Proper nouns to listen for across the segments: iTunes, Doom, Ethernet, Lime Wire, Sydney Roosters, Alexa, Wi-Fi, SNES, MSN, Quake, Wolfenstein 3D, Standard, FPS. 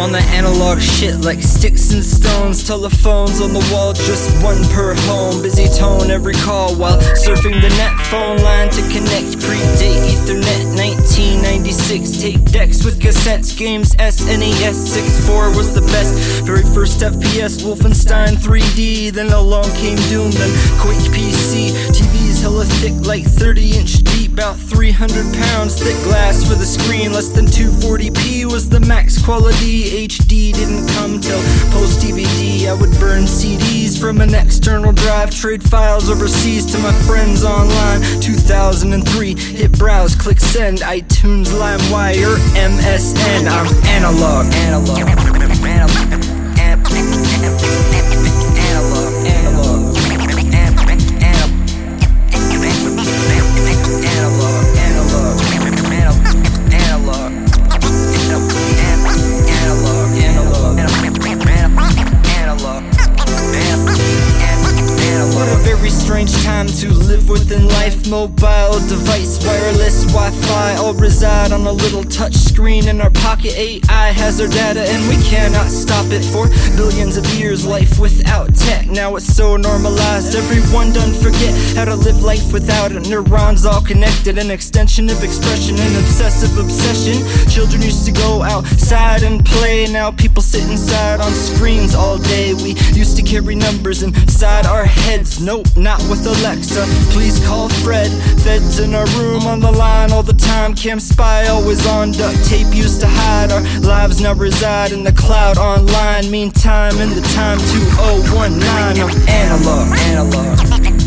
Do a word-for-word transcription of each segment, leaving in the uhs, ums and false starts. On the analog shit like sticks and stones, telephones on the wall, just one per home. Busy tone every call while surfing the net, phone line to connect, predate Ethernet. Nineteen ninety-six, tape decks with cassettes, games S N E S sixty-four was the best. Very first F P S, Wolfenstein three D, then along came Doom, then Quake P C. T Vs hella thick like thirty inch deep, about three hundred pounds thick glass with a screen. Less than two forty p was the max quality. H D didn't come till post-D V D. I would burn C Ds from an external drive, trade files overseas to my friends online. Two thousand three, hit browse, click send, iTunes, Lime Wire, M S N. I'm analog, analog, analog, analog, analog, analog, analog, analog, analog, analog. What a very strange time to live within life. Mobile device, wireless Wi-Fi, all reside on a little touch screen in our pocket. A I has our data and we cannot stop it. For billions of years, life without tech, now it's so normalized. Everyone done forget how to live life without it. Neurons all connected, an extension of expression, an obsessive obsession. Children used to go outside and play, now people sit inside on screens all day. We used to carry numbers inside our heads. Nope, not with Alexa. Please call Fred. Feds in our room, on the line all the time. Cam spy always on. Duct tape used to hide our lives, now reside in the cloud online. Meantime, in the time two thousand nineteen, I'm analog, analog,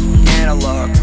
analog.